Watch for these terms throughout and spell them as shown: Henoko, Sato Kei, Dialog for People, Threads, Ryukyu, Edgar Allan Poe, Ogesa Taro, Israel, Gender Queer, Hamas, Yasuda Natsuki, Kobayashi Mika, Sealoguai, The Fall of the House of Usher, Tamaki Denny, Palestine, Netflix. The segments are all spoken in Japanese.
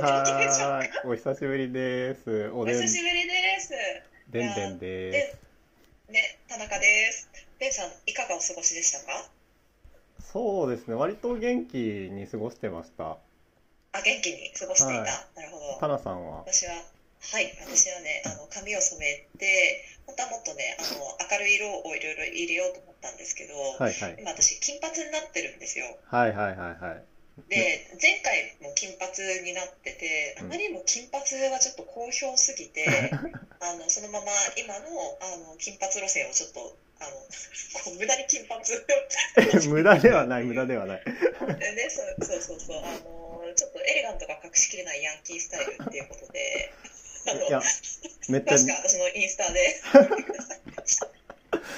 はい、お久しぶりです。お久しぶりです。でんでんです。ね、田中です。ベンさん、いかがお過ごしでしたか？そうですね、割と元気に過ごしてました。あ、元気に過ごしていた。はい、なるほど。タナさんは？私はね、髪を染めて、本当はもっとね、明るい色をいろいろ入れようと思ったんですけど、はいはい、今私金髪になってるんですよ。はいはいはいはい。で、前回も金髪になってて、あまりにも金髪はちょっと好評すぎて、そのまま今の、金髪路線をちょっとこう無駄に金髪無駄ではない無駄ではないでそうちょっとエレガントが隠しきれないヤンキースタイルっていうことでいやめっちゃ確か私のインスタで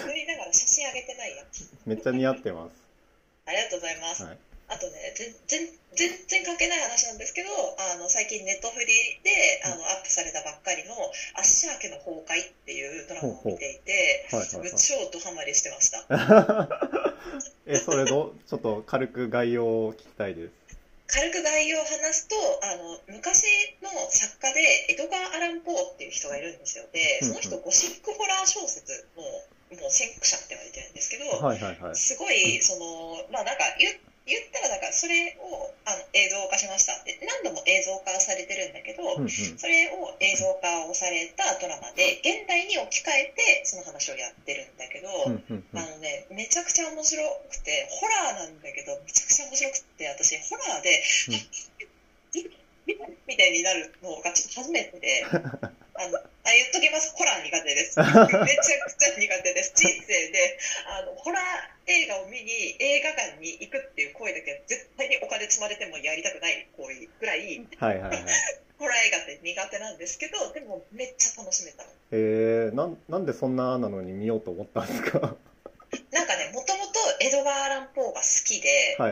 塗りながら写真上げてないやめっちゃ似合ってますありがとうございます、はい、あとね全然関係ない話なんですけど最近ネットフリでアップされたばっかりの「アッシャー家の崩壊」っていうドラマを見ていて超ドハマりしてましたそれのちょっと軽く概要を聞きたいです軽く概要を話すと昔の作家でエドガー・アラン・ポーっていう人がいるんですよでその人ゴシックホラー小説のもう先駆者って言われてるんですけど、すごい言ったらそれを映像化しましたって何度も映像化されてるんだけど、それを映像化をされたドラマで現代に置き換えてその話をやってるんだけど、めちゃくちゃ面白くてホラーなんだけどめちゃくちゃ面白くて私ホラーで、みたいになるのがちょっと初めてで。言っときますホラー苦手ですめちゃくちゃ苦手です人生でホラー映画を見に映画館に行くっていう行為だけは絶対にお金積まれてもやりたくない行為ぐらい、ホラー映画って苦手なんですけどでもめっちゃ楽しめたの、なんでそんななのに見ようと思ったんですかなんかねもともとエドガー・アラン・ポーが好きでハ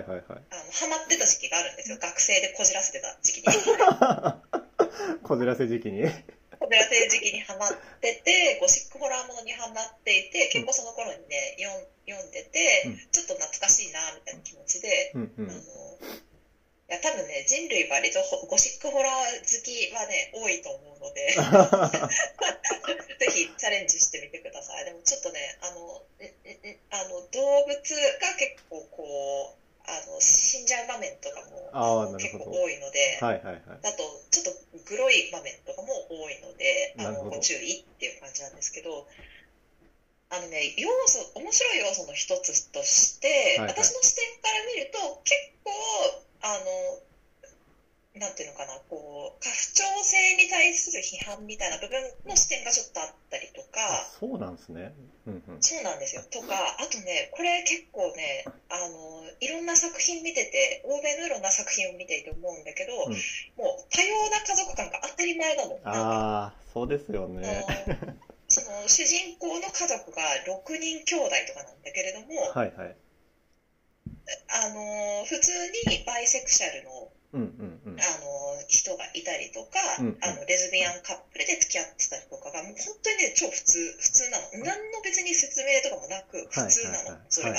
マってた時期があるんですよ学生でこじらせてた時期にこじらせ時期に小倉正直にハマっててゴシックホラーものにハマっていて結構その頃にね読んでて、ちょっと懐かしいなみたいな気持ちで、いや多分ね人類割とゴシックホラー好きはね多いと思うのでぜひチャレンジしてみてくださいでもちょっとね動物が結構こう死んじゃう場面とかも結構多いので、あとちょっとグロい場面とかも多いのでご注意っていう感じなんですけど面白い要素の一つとして、私の視点から見ると結構なんていうのかなこう家父長制に対する批判みたいな部分の視点がちょっとあったりとかそうなんですね、そうなんですよとかあとねこれ結構ねいろんな作品見てて欧米のいろんな作品を見ていて思うんだけど、もう多様な家族観が当たり前だもんああそうですよねその主人公の家族が6人兄弟とかなんだけれども、普通にバイセクシャルの人がいたりとか、レズビアンカップルで付き合ってたりとかがもう本当にね超普通なの何の別に説明とかもなく普通なのそれがい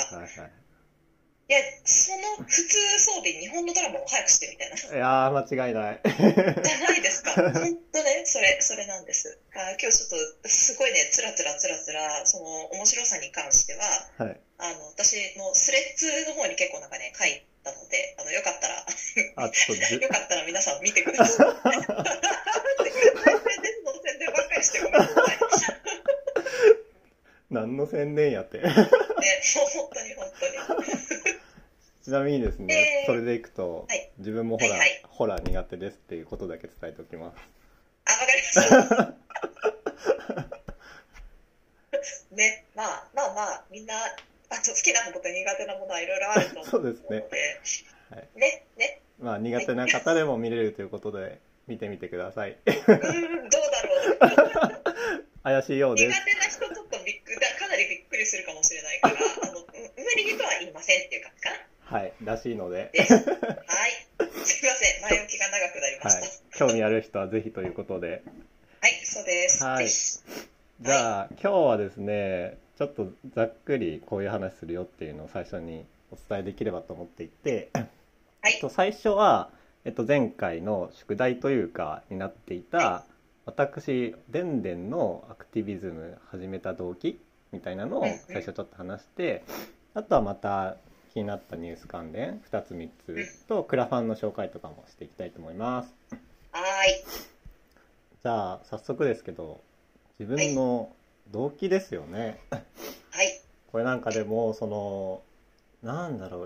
やその普通装備日本のドラマを早くしてみたいないやー間違いないじゃないですか本当ねそれなんです今日ちょっとすごいねつらその面白さに関しては、私のスレッズの方に結構なんかね書いてなのでよかったらよかったら皆さん見てください。宣伝ばっかりしてごめんなさい。何の宣伝やって。ね、もう本当に。ちなみにですね、それでいくと、自分もホラー苦手ですっていうことだけ伝えておきます。あ、わかりました。ね、まあみんな。好きなこと苦手なものはいろいろあると思うので苦手な方でも見れるということで見てみてくださいどうだろう怪しいようです苦手な人ちょっとかなりびっくりするかもしれないから無理にとは言いませんっていう感じかなはいらしいのではいすいません前置きが長くなりました、興味ある人はぜひということではいそうです、じゃあ今日はですねちょっとざっくりこういう話するよっていうのを最初にお伝えできればと思っていて、最初は前回の宿題というかになっていた、私でんでんのアクティビズム始めた動機みたいなのを最初ちょっと話して、あとはまた気になったニュース関連2つ3つとクラファンの紹介とかもしていきたいと思います。はい、じゃあ早速ですけど、自分の動機ですよね。はいこれなんかでもその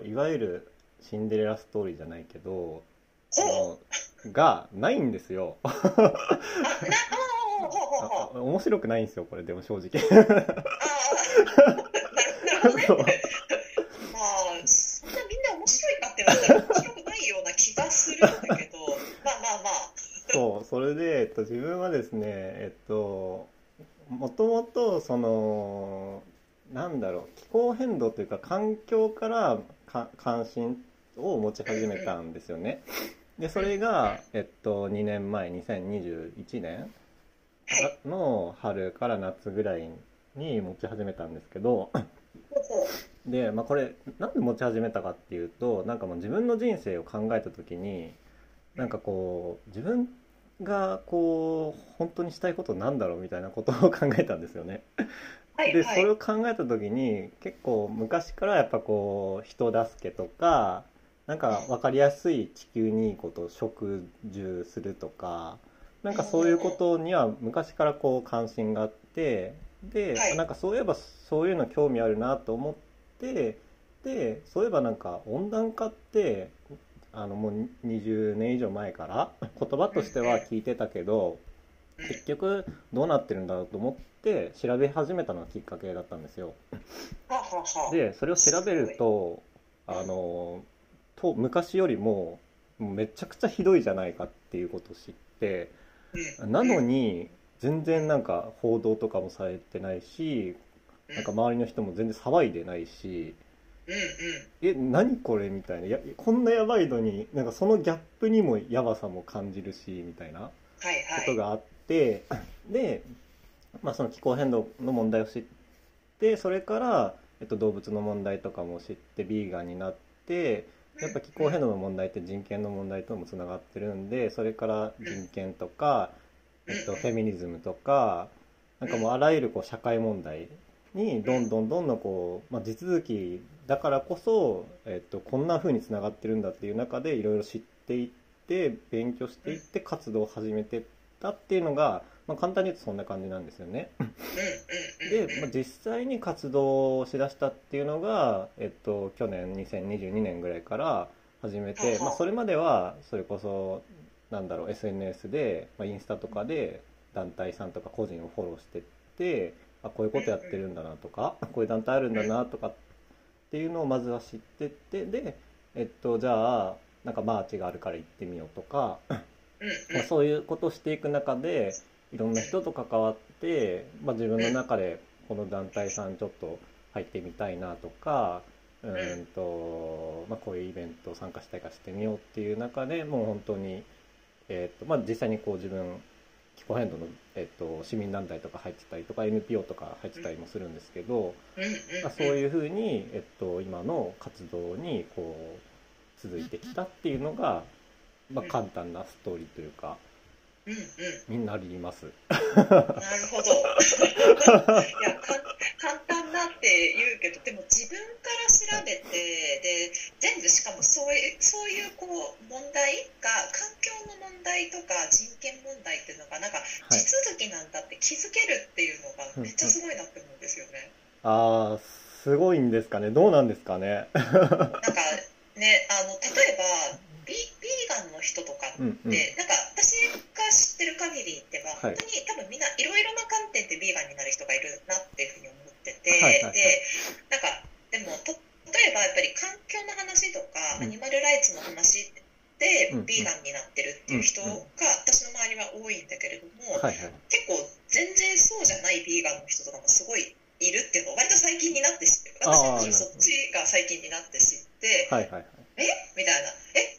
いわゆるシンデレラストーリーじゃないけどがないんですよ。面白くないんですよこれ。でも正直そんなみんな面白いかって言われたら面白くないような気がするんだけどそう、それで、自分はですね、もともとその気候変動というか環境から関心を持ち始めたんですよね。でそれが、2年前2021年の春から夏ぐらいに持ち始めたんですけどで、これなんで持ち始めたかっていうと、もう自分の人生を考えた時に自分が本当にしたいことなんだろうみたいなことを考えたんですよね。でそれを考えた時に結構昔からやっぱ人助けとか分かりやすい地球にいいことを植樹するとかそういうことには昔から関心があって、でそういえばそういうの興味あるなと思って、でそういえば温暖化ってもう20年以上前から言葉としては聞いてたけど結局どうなってるんだろうと思って調べ始めたのがきっかけだったんですよ。でそれを調べると昔よりもめちゃくちゃひどいじゃないかっていうことを知って、なのに全然報道とかもされてないし周りの人も全然騒いでないし、何これみたいな、こんなやばいのにそのギャップにもやばさも感じるしみたいなことがあって、で、その気候変動の問題を知って、それから、動物の問題とかも知ってビーガンになって、やっぱ気候変動の問題って人権の問題ともつながってるんで、それから人権とか、フェミニズムとかもうあらゆる社会問題にどんどん地続きだからこそ、こんな風につながってるんだっていう中でいろいろ知っていって勉強していって活動を始めてったっていうのが、簡単に言うとそんな感じなんですよね。で、実際に活動をしだしたっていうのが、去年2022年ぐらいから始めて、それまではそれこそSNS で、インスタとかで団体さんとか個人をフォローしてって、こういうことやってるんだなとかこういう団体あるんだなとかっていうのをまずは知ってって、で、じゃあマーチがあるから行ってみようとかそういうことをしていく中でいろんな人と関わって、自分の中でこの団体さんちょっと入ってみたいなとかこういうイベント参加したいからしてみようっていう中で、もう本当に、実際に自分気候変動の、市民団体とか入ってたりとか NPO とか入ってたりもするんですけど、そういうふうに、今の活動に続いてきたっていうのが、簡単なストーリーというか、になります。なるほど。簡単だって言うけど、でも自分から調べて、で全部しかもそういう問題が環境の問題とか人権問題っていうのが地続きなんだって気づけるっていうのがめっちゃすごいなって思うんですよね。ああ、すごいんですかね。どうなんですかね。ね、例えばビーガンの人とかって、私が知ってる限りでは、本当に多分みんないろいろな観点でビーガンになる人がいるなっていうふうに思ってて、でも例えばやっぱり環境の話とか、アニマルライツの話でビーガンになってるっていう人が私の周りは多いんだけれども、結構全然そうじゃないビーガンの人とかもすごいいるっていうのを割と最近になって知ってる。私はそっちが最近になって知って、えみたいな、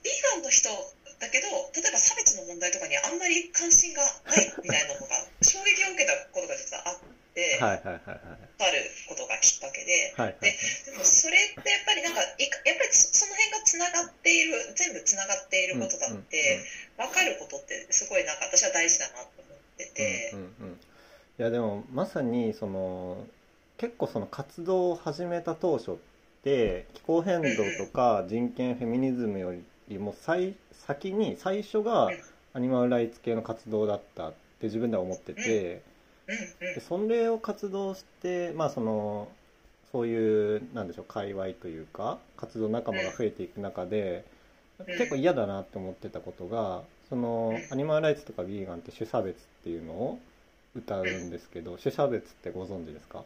ビーガンの人だけど例えば差別の問題とかにあんまり関心がないみたいなのが衝撃を受けたことが実はあってあることがきっかけで、でもそれってやっぱりやっぱりその辺がつつながっている、全部つながっていることだって分かることってすごいなんか私は大事だなと思ってて、いやでもまさにその結構その活動を始めた当初って気候変動とか人権フェミニズムよりも先に最初がアニマルライツ系の活動だったって自分では思ってて、でそれを活動してまあそのそういうなんでしょう界隈というか活動仲間が増えていく中で結構嫌だなって思ってたことがそのアニマルライツとかヴィーガンって種差別っていうのを歌うんですけど、種差別ってご存知ですか？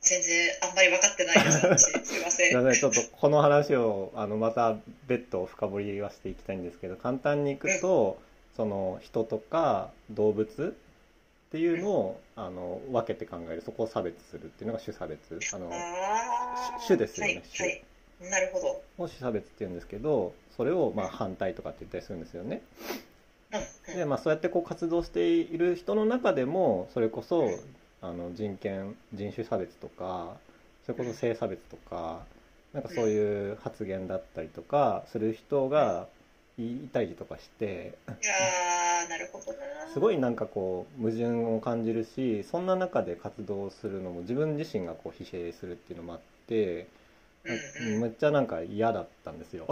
全然あんまり分かってないですすいませんちょっとこの話をまた別途深掘りはしていきたいんですけど、簡単にいくと、その人とか動物っていうのを分けて考える、そこを差別するっていうのが種差別、種ですよね、種、なるほど、を種差別っていうんですけど、それをまあ反対とかって言ったりするんですよね。でまあ、そうやってこう活動している人の中でもそれこそ人種差別とかそれこそ性差別とかなんかそういう発言だったりとかする人がいたりとかしてなるほどな、すごいなんかこう矛盾を感じるし、そんな中で活動するのも自分自身がこう疲弊するっていうのもあってめっちゃなんか嫌だったんですよっ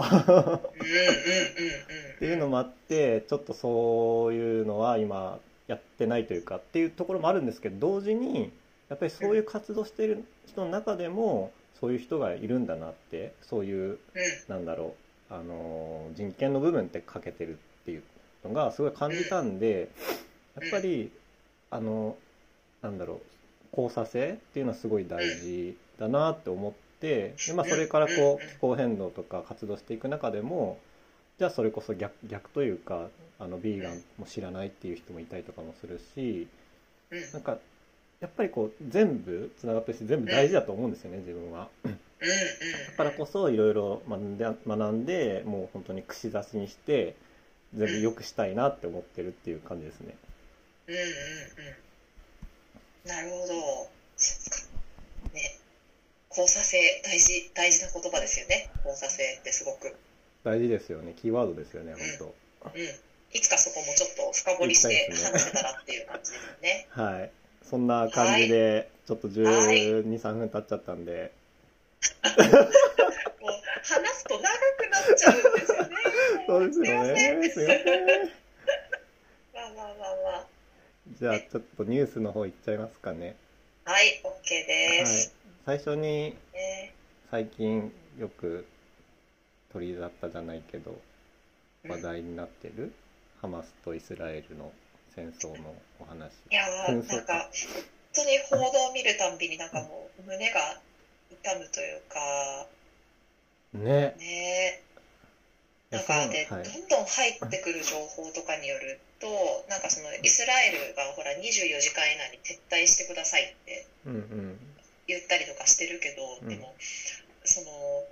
ていうのもあって、ちょっとそういうのは今やってないというかっていうところもあるんですけど、同時にやっぱりそういう活動してる人の中でもそういう人がいるんだなって、そういうなんだろう人権の部分って欠けてるっていうのがすごい感じたんで、やっぱりなんだろう交差性っていうのはすごい大事だなって思って、でまあ、それからこう気候変動とか活動していく中でも、じゃあそれこそ逆というかヴィーガンも知らないっていう人もいたりとかもするし、なんかやっぱりこう全部つながってるし全部大事だと思うんですよね自分は。だからこそいろいろ学んで、もう本当に串刺しにして全部良くしたいなって思ってるっていう感じですね。なるほどね。交差性大事な言葉ですよね。交差性ってすごく大事ですよね、キーワードですよね、本当、いつかそこもちょっと深掘りして話せたらっていう感じですねはい、そんな感じで、ちょっと12、3分経っちゃったんでもう話すと長くなっちゃうんですよねそうですよね、すいませんまあじゃあちょっとニュースの方いっちゃいますかね。はい、OK です、最初に最近よく取り沙汰じゃないけど話題になってるハマスとイスラエルの戦争のお話。いやなんか本当に報道を見るたんびになんかもう胸が痛むというかねなんかでどんどん入ってくる情報とかによると、なんかそのイスラエルがほら24時間以内に撤退してくださいって言ったりとかしてるけど、でもその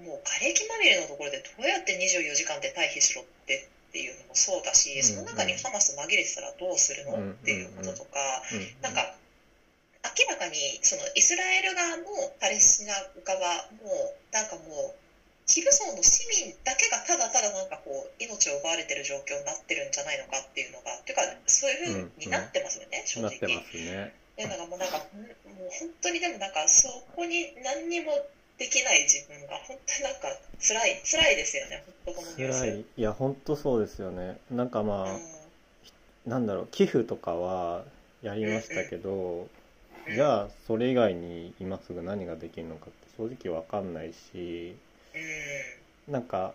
もう瓦礫まみれのところでどうやって24時間で退避しろってっていうのもそうだし、その中にハマス紛れてたらどうするのっていうこととか、なんか明らかにそのイスラエル側もパレスチナ側もなんかもう非武装の市民だけがただただなんかこう命を奪われてる状況になってるんじゃないのかっていうのが、てかそういう風になってますよね、正直。なってますね。なんかもう本当にでもなんかそこに何にもできない自分が本当になんか辛いですよね。本当このニュース。いや本当そうですよね。なんかまあ、なんだろう寄付とかはやりましたけど、じゃあそれ以外に今すぐ何ができるのかって正直わかんないし、なんか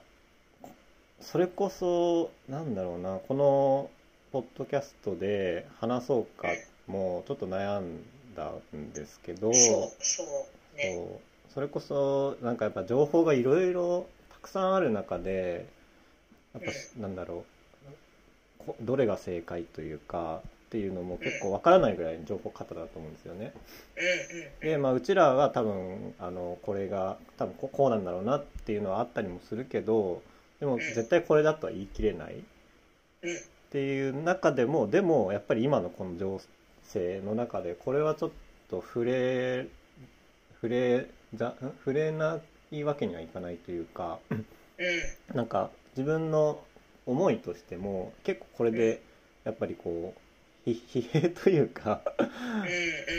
それこそなんだろうな、このポッドキャストで話そうか。もうちょっと悩んだんですけど、それこそなんかやっぱ情報がいろいろたくさんある中でやっぱなんだろうどれが正解というかっていうのも結構わからないぐらいの情報過多だと思うんですよね。でまあうちらは多分これが多分こうなんだろうなっていうのはあったりもするけど、でも絶対これだとは言い切れないっていう中でも、でもやっぱり今のこの情報の中でこれはちょっと触れないわけにはいかないというか、なんか自分の思いとしても結構これでやっぱりこう疲弊というか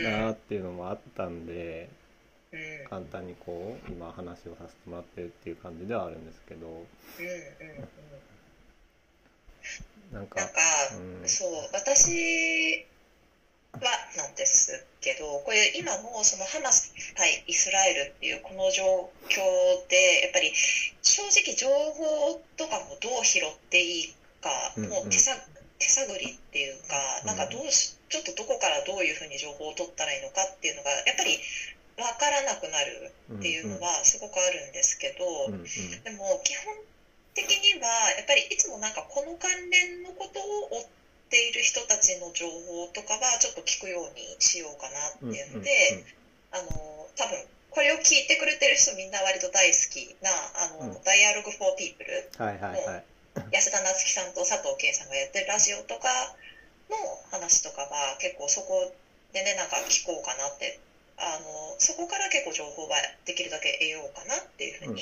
なっていうのもあったんで、簡単にこう今話をさせてもらってるっていう感じではあるんですけど、なんか、そう、私はなんですけど、これ今もそのハマス対イスラエルっていうこの状況でやっぱり正直情報とかもどう拾っていいか、もう手探りっていうか、なんかちょっとどこからどういうふうに情報を取ったらいいのかっていうのがやっぱり分からなくなるっていうのはすごくあるんですけど、でも基本的にはやっぱりいつもなんかこの関連のことを追っている人たちの情報とかはちょっと聞くようにしようかなっていうので、多分これを聞いてくれてる人みんな割と大好きなダイアログ・フォー・ピープルの安田なつきさんと佐藤圭さんがやってるラジオとかの話とかは結構そこでね、なんか聞こうかなって、そこから結構情報はできるだけ得ようかなっていうふ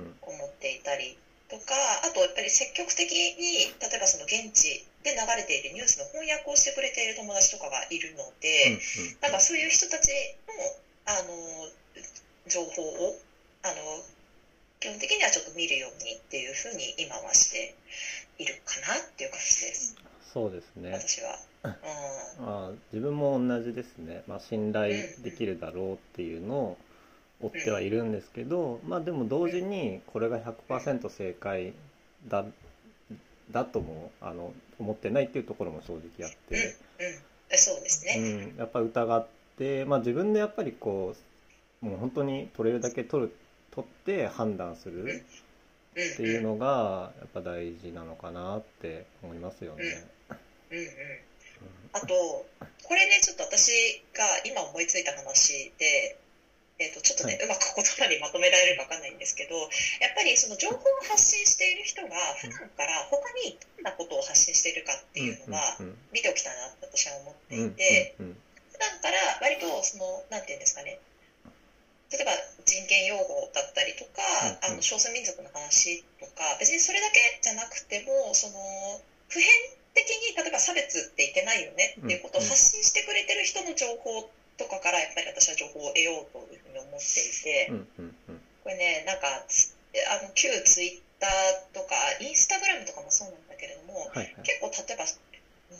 うに思っていたりとか、あとやっぱり積極的に例えばその現地で流れているニュースの翻訳をしてくれている友達とかがいるので、なんかそういう人たちの、情報を基本的にはちょっと見るようにっていうふうに今はしているかなっていう感じです。そうですね、私は、まあ、自分も同じですね。まあ、信頼できるだろうっていうのを追ってはいるんですけど、まあでも同時にこれが 100% 正解だとも思ってないっていうところも正直あって、そうですね、やっぱり疑って、まあ、自分でやっぱりこうもう本当に取れるだけ取って判断するっていうのがやっぱ大事なのかなって思いますよね。あとこれね、ちょっと私が今思いついた話でちょっとね、うまく言葉にまとめられるか分かんないんですけど、やっぱりその情報を発信している人が普段から他にどんなことを発信しているかっていうのは見ておきたいなって私は思っていて、普段から割とそのなんていうんですかね、例えば人権擁護だったりとか、少数民族の話とか、別にそれだけじゃなくてもその普遍的に例えば差別っていけないよねっていうことを発信してくれてる人の情報とかからやっぱり私は情報を得ようというふうに思っていて、これね、なんか旧ツイッターとかインスタグラムとかもそうなんだけれども、結構例えば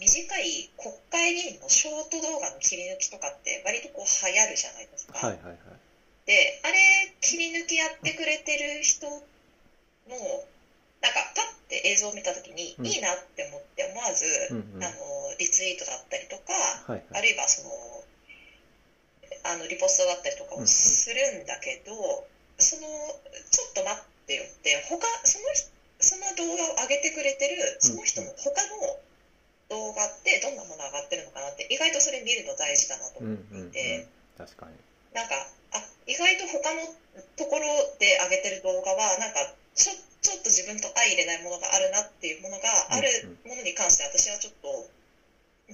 短い国会議員のショート動画の切り抜きとかって割とこう流行るじゃないですか。で、あれ切り抜きやってくれてる人のなんかパッて映像を見たときにいいなって思って思わず、リツイートだったりとか、あるいはそのリポストだったりとかをするんだけど、そのちょっと待ってよってその動画を上げてくれてるその人の他の動画ってどんなもの上がってるのかなって、意外とそれ見るの大事だなと思っていて、確かになんか意外と他のところで上げてる動画はなんかちょっと自分と相入れないものがあるなっていうものがあるものに関して、私はちょっと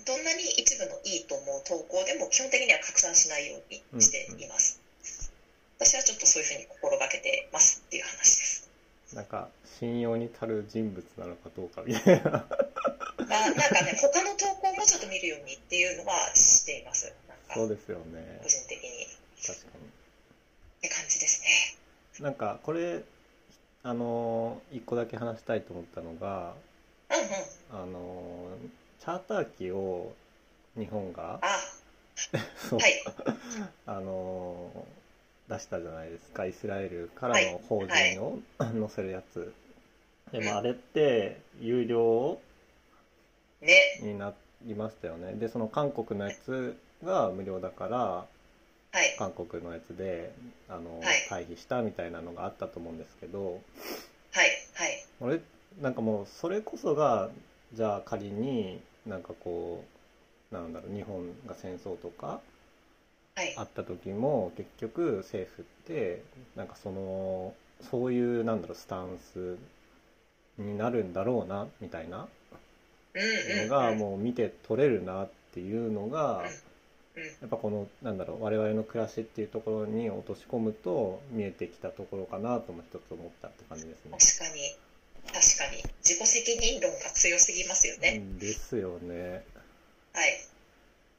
どんなに一部のいいと思う投稿でも基本的には拡散しないようにしています。私はちょっとそういうふうに心がけてますっていう話です。なんか信用に足る人物なのかどうかみたいな。なんかね、他の投稿もちょっと見るようにっていうのはしています。なんかそうですよね。個人的に。確かに。って感じですね。なんかこれ一個だけ話したいと思ったのが、チャーター機を日本が出したじゃないですか。イスラエルからの法人を載せるやつ、でもあれって有料になりましたよね。でその韓国のやつが無料だから、韓国のやつで退避したみたいなのがあったと思うんですけど、俺なんかもうそれこそがじゃあ仮になんかこうなんだろう、日本が戦争とかあった時も結局政府ってなんかそういうなんだろうスタンスになるんだろうなみたいなのがもう見て取れるなっていうのがやっぱこのなんだろう我々の暮らしっていうところに落とし込むと見えてきたところかなとも一つ思ったって感じですね。確かに自己責任論が強すぎますよね。ですよね。はい、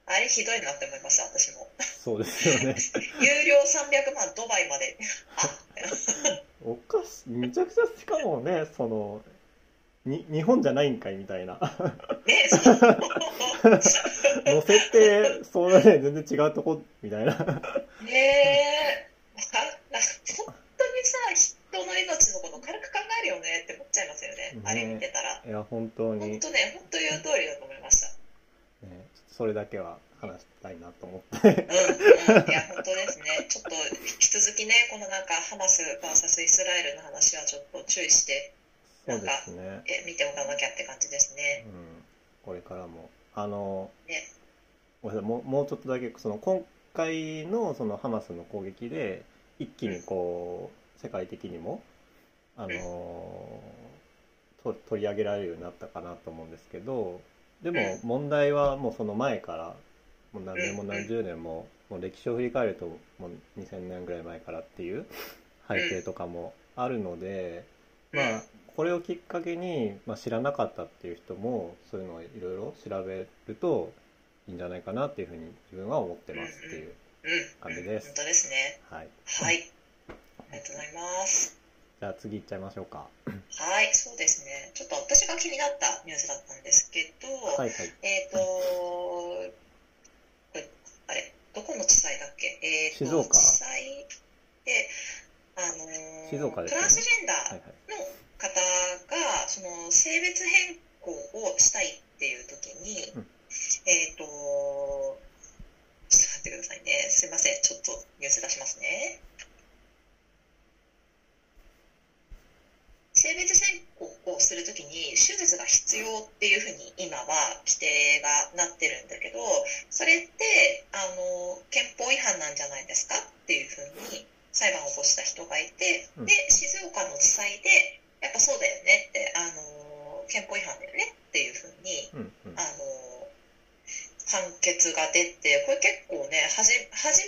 あれひどいなって思いました、私も。そうですよね。有料300万ドバイまでおかしい、めちゃくちゃ。しかもね、そのに日本じゃないんかいみたいなね、そう乗せてそれで、ね、全然違うとこみたいなねえ、本当にさ、人の命のことを軽く考えるよねって思っちゃいますよ ねあれ見てたら。いや本当に本当言う通りだと思いました、ね、それだけは話したいなと思っていや本当ですね。ちょっと引き続きね、このなんかハマス VS イスラエルの話はちょっと注意してなんかそうですね、見ておかなきゃって感じですね、これからもね、もうちょっとだけその今回 そのハマスの攻撃で一気にこう、世界的にも取り上げられるようになったかなと思うんですけど、でも問題はもうその前からもう何年も何十年 もう歴史を振り返るともう2000年ぐらい前からっていう背景とかもあるので、まあこれをきっかけに、まあ、知らなかったっていう人もそういうのをいろいろ調べるといいんじゃないかなっていうふうに自分は思ってますっていう感じです。本当ですね。はい、はい、ありがとうございます。じゃあ次いっちゃいましょうか。はい、そうですね。ちょっと私が気になったニュースだったんですけど、はいはい、あれどこの地裁だっけ？静岡。地裁で静岡ですね。トランスジェンダーの方がその性別変更をしたいっていう時に、ちょっと待ってくださいね。すいません、ちょっとニュース出しますね。性別変更をするときに手術が必要っていうふうに今は規定がなってるんだけど、それって憲法違反なんじゃないですかっていうふうに裁判を起こした人がいて、で静岡の地裁でやっぱそうだよねって、憲法違反だよねっていうふうに、判決が出て、これ結構ね初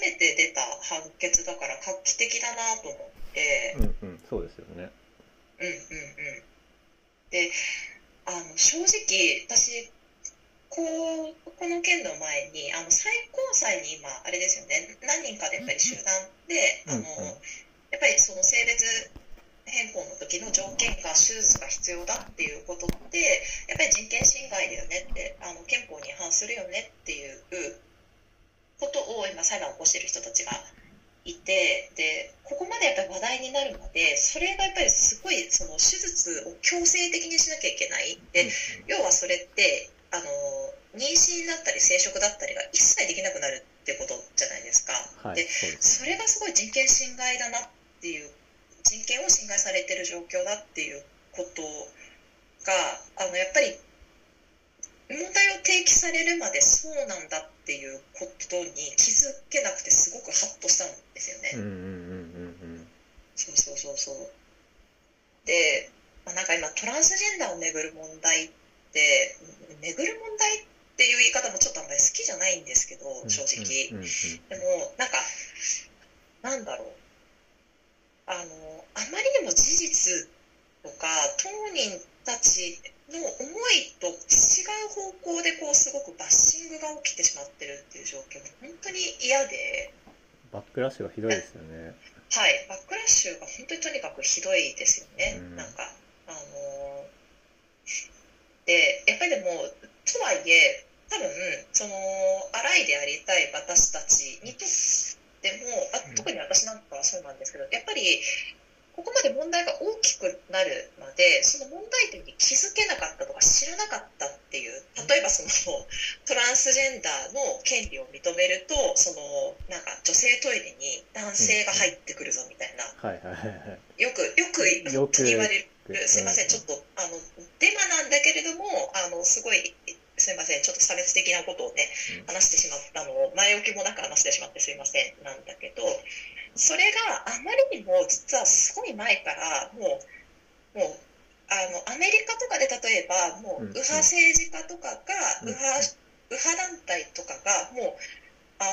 めて出た判決だから画期的だなと思って、そうですよね。で正直私この件の前に最高裁に今あれですよね、何人かでやっぱり集団でやっぱりその性別変更の時の条件が手術が必要だっていうことってやっぱり人権侵害だよねって、憲法に違反するよねっていうことを今裁判を起こしている人たちがいて、でここまでやっぱり話題になるまで、それがやっぱりすごいその手術を強制的にしなきゃいけないで、要はそれって妊娠だったり生殖だったりが一切できなくなるってことじゃないですか、はい、でそれがすごい人権侵害だなっていう、人権を侵害されてる状況だっていうことがやっぱり問題を提起されるまでそうなんだっていうことに気づけなくてすごくハッとしたんですよね。そうで、なんか今トランスジェンダーを巡る問題ってっていう言い方もちょっとあんまり好きじゃないんですけど、正直、でもなんだろう、あまりにも事実とか当人たちの思いと違う方向ですごくバッシングが起きてしまってるっていう状況が本当に嫌で、バックラッシュがひどいですよね。はい、バックラッシュが本当にとにかくひどいですよね、でやっぱりでもとはいえ多分その荒いでありたい私たちにとっても、特に私なんかはそうなんですけど、やっぱりここまで問題が大きくなるまでその問題点に気づけなかったとか知らなかったっていう、例えばそのトランスジェンダーの権利を認めるとそのなんか女性トイレに男性が入ってくるぞみたいな、よく言われる。すいません、ちょっとデマなんだけれどもすごいすいません、ちょっと差別的なことをね話してしまったのを前置きもなく話してしまってすいませんなんだけど、それがあまりにも実はすごい前からもうアメリカとかで例えばもう右派政治家とかが右派団体とかがもうカ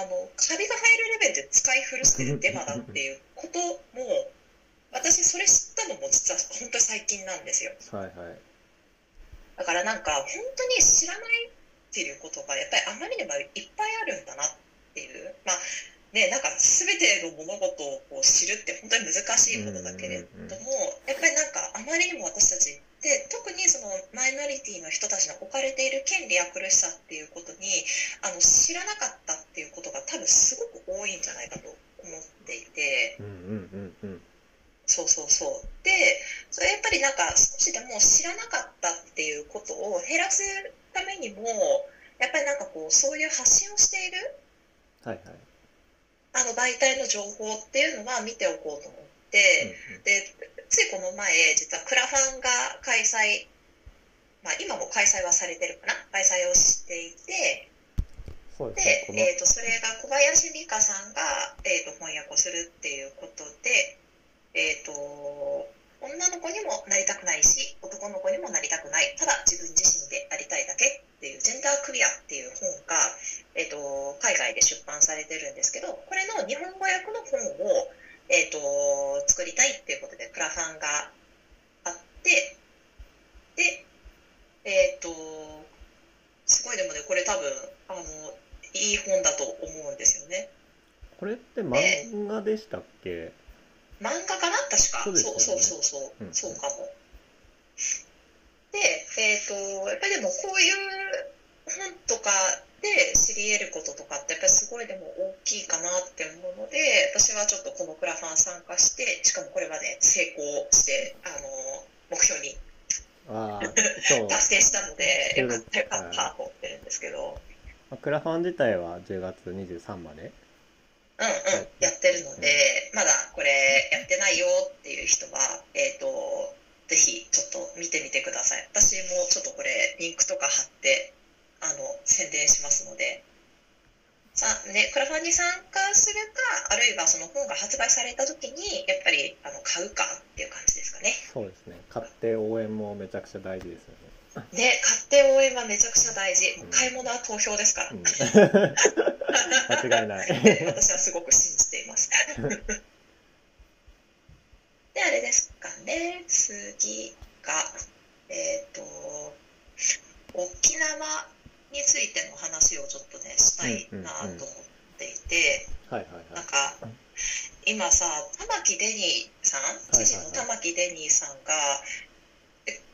ビが入るレベルで使い古してるデマだっていうことも、私それ知ったのも実は本当に最近なんですよ。はいはい。だからなんか本当に知らないっていうことがやっぱりあまりにもいっぱいあるんだなっていう。まあね、なんか全ての物事を知るって本当に難しいことだけれども、やっぱりなんかあまりにも私たちで特にそのマイノリティの人たちの置かれている権利や苦しさっていうことに知らなかったっていうことが多分すごく多いんじゃないかと思っていて、そうそうそう。で、それやっぱりなんか少しでも知らなかったっていうことを減らすためにも、やっぱりなんかこうそういう発信をしている、はいはい、媒体の情報っていうのは見ておこうと思って、うんうん、でついこの前実はクラファンが開催、まあ、今も開催はされてるかな、開催をしていて、そうですね、で、それが小林美香さんが、翻訳をするっていうことで、女の子にもなりたくないし男の子にもなりたくない、ただ自分自身でありたいだけっていうジェンダークリアっていう本が、海外で出版されてるんですけど、これの日本語訳の本を、作りたいっていうことでクラファンがあって、ですごい、でもねこれ多分いい本だと思うんですよね。これって漫画でしたっけ？漫画かな、確か。そうですよね。そう、うん、そうかも。で、やっぱりでもこういう本とかで知り得ることとかってやっぱりすごいでも大きいかなって思うので、私はちょっとこのクラファン参加して、しかもこれはね成功して目標に達成したのでよかったよかったと思ってるんですけど、クラファン自体は10月23までやってるので、まだこれやってないよっていう人はぜひちょっと見てみてください。私もちょっとこれリンクとか貼って宣伝しますので、さあ、ね、クラファンに参加するか、あるいはその本が発売された時にやっぱり買うかっていう感じですかね。そうですね。買って応援もめちゃくちゃ大事ですよね。ね、買って応援はめちゃくちゃ大事。買い物は投票ですから。間違いない。私はすごく信じています。で、あれですかね。次が沖縄についての話をちょっとねしたいなと思っていて、なんか今さ玉城デニーさん、知事の玉城デニーさんが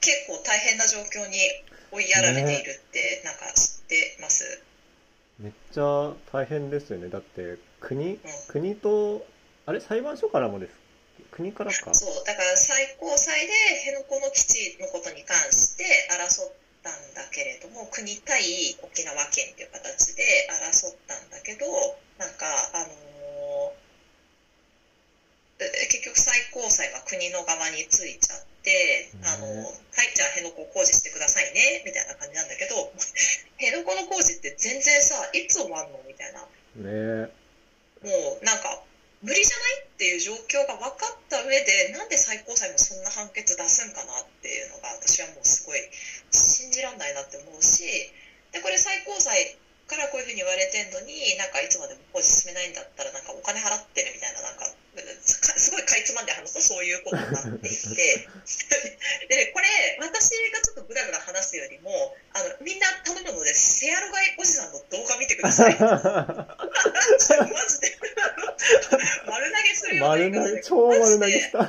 結構大変な状況に追いやられているって、ね、なんか知ってます？めっちゃ大変ですよね。だって国とあれ裁判所からもですか？国からか。そうだから最高裁で辺野古の基地のことに関して争ってなんだけれども、国対沖縄県という形で争ったんだけど、なんか結局最高裁は国の側についちゃって、はいじゃあ辺野古工事してくださいねみたいな感じなんだけど、辺野古の工事って全然さいつ終わんのみたいな、ね、もうなんか無理じゃないっていう状況が分かった上で、なんで最高裁もそんな判決出すんかなっていうのが私はもうすごい信じらんないなって思うし、でこれ最高裁からこういうふうに言われてんのに、なんかいつまでも工事進めないんだったらなんかお金払ってるみたいな、なんかすごいかいつまんで話すとそういうことになっていてでこれ私がちょっとグダグダ話すよりもみんな頼むのでセアロガイおじさんの動画見てくださいマジで丸投げするような感じで超丸投げしたでも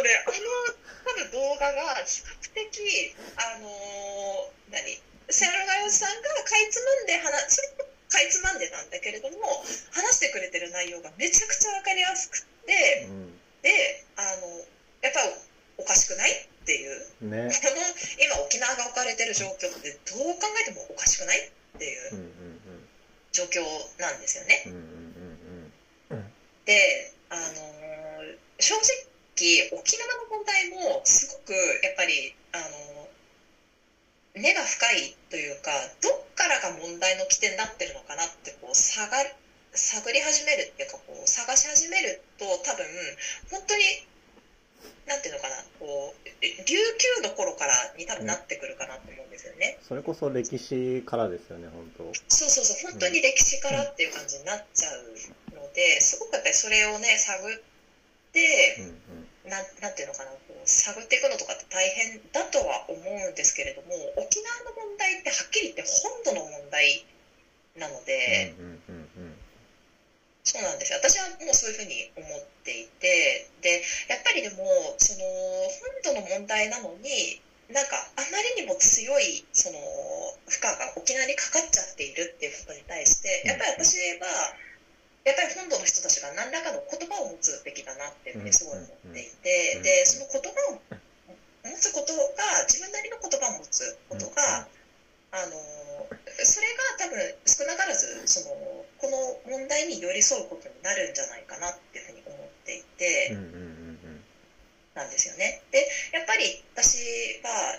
ね動画が比較的セアロガイおじさんがかいつまんで話す、かいつまんでなんだけれども話してくれてる内容がめちゃくちゃ分かりやすくて、でやっぱおかしくないっていう、ね、今沖縄が置かれてる状況ってどう考えてもおかしくないっていう状況なんですよね。で正直沖縄の問題もすごくやっぱり根が深いというか、どっからが問題の起点になってるのかなってこう探り始めるっていうか、こう探し始めると多分本当になんていうのかな、こう琉球の頃からに多分なってくるかなと思うんですよね。それこそ歴史からですよね、本当。そうそうそう、本当に歴史からっていう感じになっちゃうので、すごくやっぱりそれをね探って、うんうん、なんていうのかな、こう探っていくのとかって大変だとは思うんですけれども、沖縄の問題ってはっきり言って本土の問題なので、うんうんうんうん、そうなんですよ。私はもうそういうふうに思っていて、でやっぱりでもその本土の問題なのになんかあまりにも強いその負荷が沖縄にかかっちゃっているっていうことに対して、やっぱり私はやっぱり本土の人たちが何らかの言葉を持つべきだなっていうふうにすごい思っていて、でその言葉を持つことが、自分なりの言葉を持つことが、それが多分少なからずそのこの問題に寄り添うことになるんじゃないかなっていうふうに思っていて、なんですよね。でやっぱり私は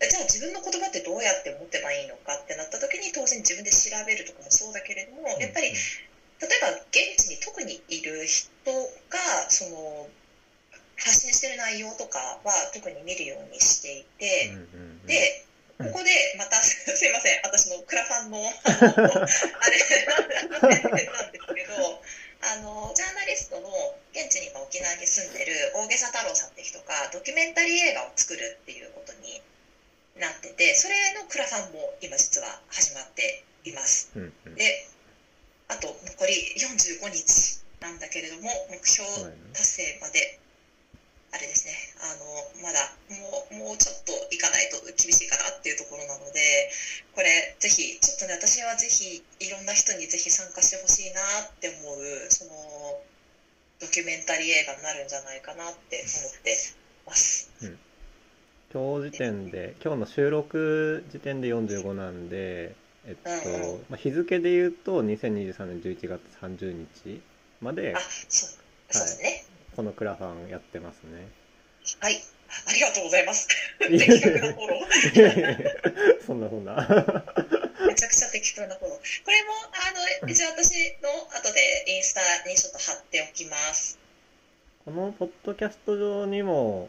じゃあ自分の言葉ってどうやって持ってばいいのかってなった時に、当然自分で調べるとかもそうだけれども、やっぱり例えば現地に特にいる人がその発信してる内容とかは特に見るようにしていて、でここでまたすいません、私のクラファンのなんですけど、ジャーナリストの現地に今沖縄に住んでる大げさ太郎さんって人がドキュメンタリー映画を作るっていうことになってて、それのクラファンも今実は始まっています。で、あと残り45日なんだけれども、目標達成まで。あれですね、まだもうちょっといかないと厳しいかなっていうところなので、これぜひちょっとね、私はぜひいろんな人にぜひ参加してほしいなって思う、そのドキュメンタリー映画になるんじゃないかなって思ってます、うん、今日の収録時点で45なんで、日付で言うと2023年11月30日まで、そうですね、はい、このクラファンやってますね。はい、ありがとうございます。的確なフォロー。そんな。めちゃくちゃ的確なフォロー。これも一応私の後でインスタにちょっと貼っておきます。このポッドキャスト上にも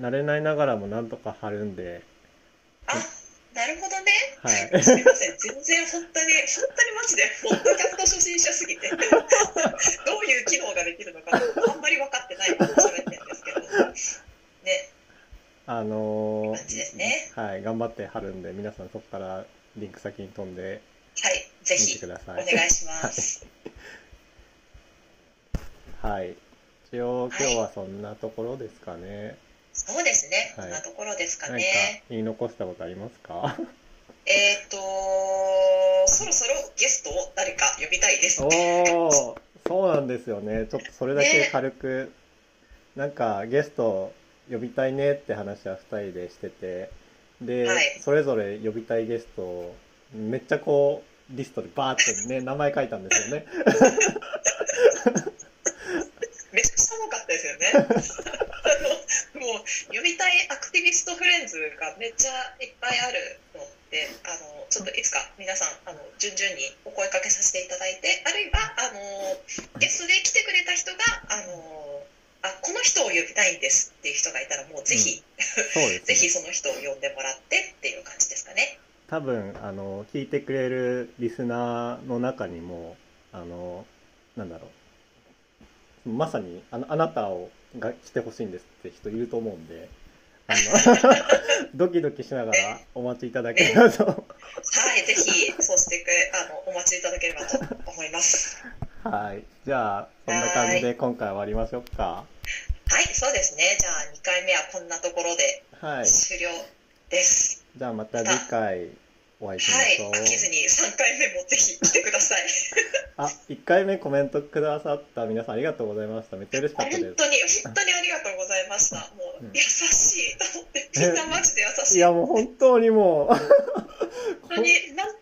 慣れないながらもなんとか貼るんで。あ、なるほどね。はい、すみません、全然本当にマジでポッドキャスト初心者すぎてどういう機能ができるのかあんまり分かってないことを喋ってるんですけどね。感じですね。はい、頑張って貼るんで、皆さんそこからリンク先に飛んで、はい、ぜひ見てください。お願いします。はい、一応今日はそんなところですかね。はい、そうですね、そんなところですかね。はい、何か言い残したことありますか？そろそろゲストを誰か呼びたいです。そうなんですよね。ちょっとそれだけ軽く、ね、なんかゲスト呼びたいねって話は2人でしてて、で、はい、それぞれ呼びたいゲストをめっちゃこうリストでバーッとね名前書いたんですよね。めっちゃ寒かったですよね。もう呼びたいアクティビストフレンズがめっちゃいっぱいあるので、ちょっといつか皆さん順々にお声かけさせていただいて、あるいはゲストで来てくれた人がこの人を呼びたいんですっていう人がいたら、もうぜひ、ね、ぜひその人を呼んでもらってっていう感じですかね。多分聞いてくれるリスナーの中にもなんだろう、まさにあなたをが来てほしいんですって人いると思うんで、ドキドキしながらお待ちいただければと、はい、ぜひそうしてお待ちいただければと思います。はい、じゃあそんな感じで今回終わりましょうか。はい、そうですね。じゃあ2回目はこんなところで終了です、はい、じゃあまた次回お会いしましょう。はい、飽きずに3回目もぜひ来てください。1回目コメントくださった皆さんありがとうございました。めっちゃ嬉しかったです。本当にありがとうございました。もう、優しいと思って、みんなマジで優しい。いやもう本当にもう本当になん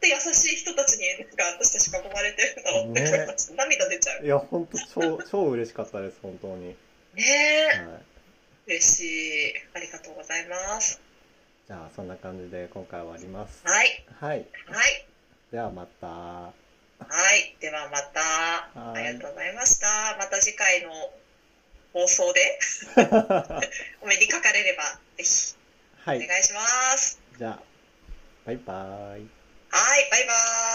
て優しい人たちに私たち囲まれてるんだろうって、ね、涙出ちゃう。いや本当超嬉しかったです本当に。ねえ、はい、嬉しい、ありがとうございます。じゃあそんな感じで今回終わります。はい。はい。はい。ではまた。はい。ではまた。ありがとうございました。また次回の放送でお目にかかれればぜひお願いします。はい、じゃあバイバーイ。はい、バイバーイ。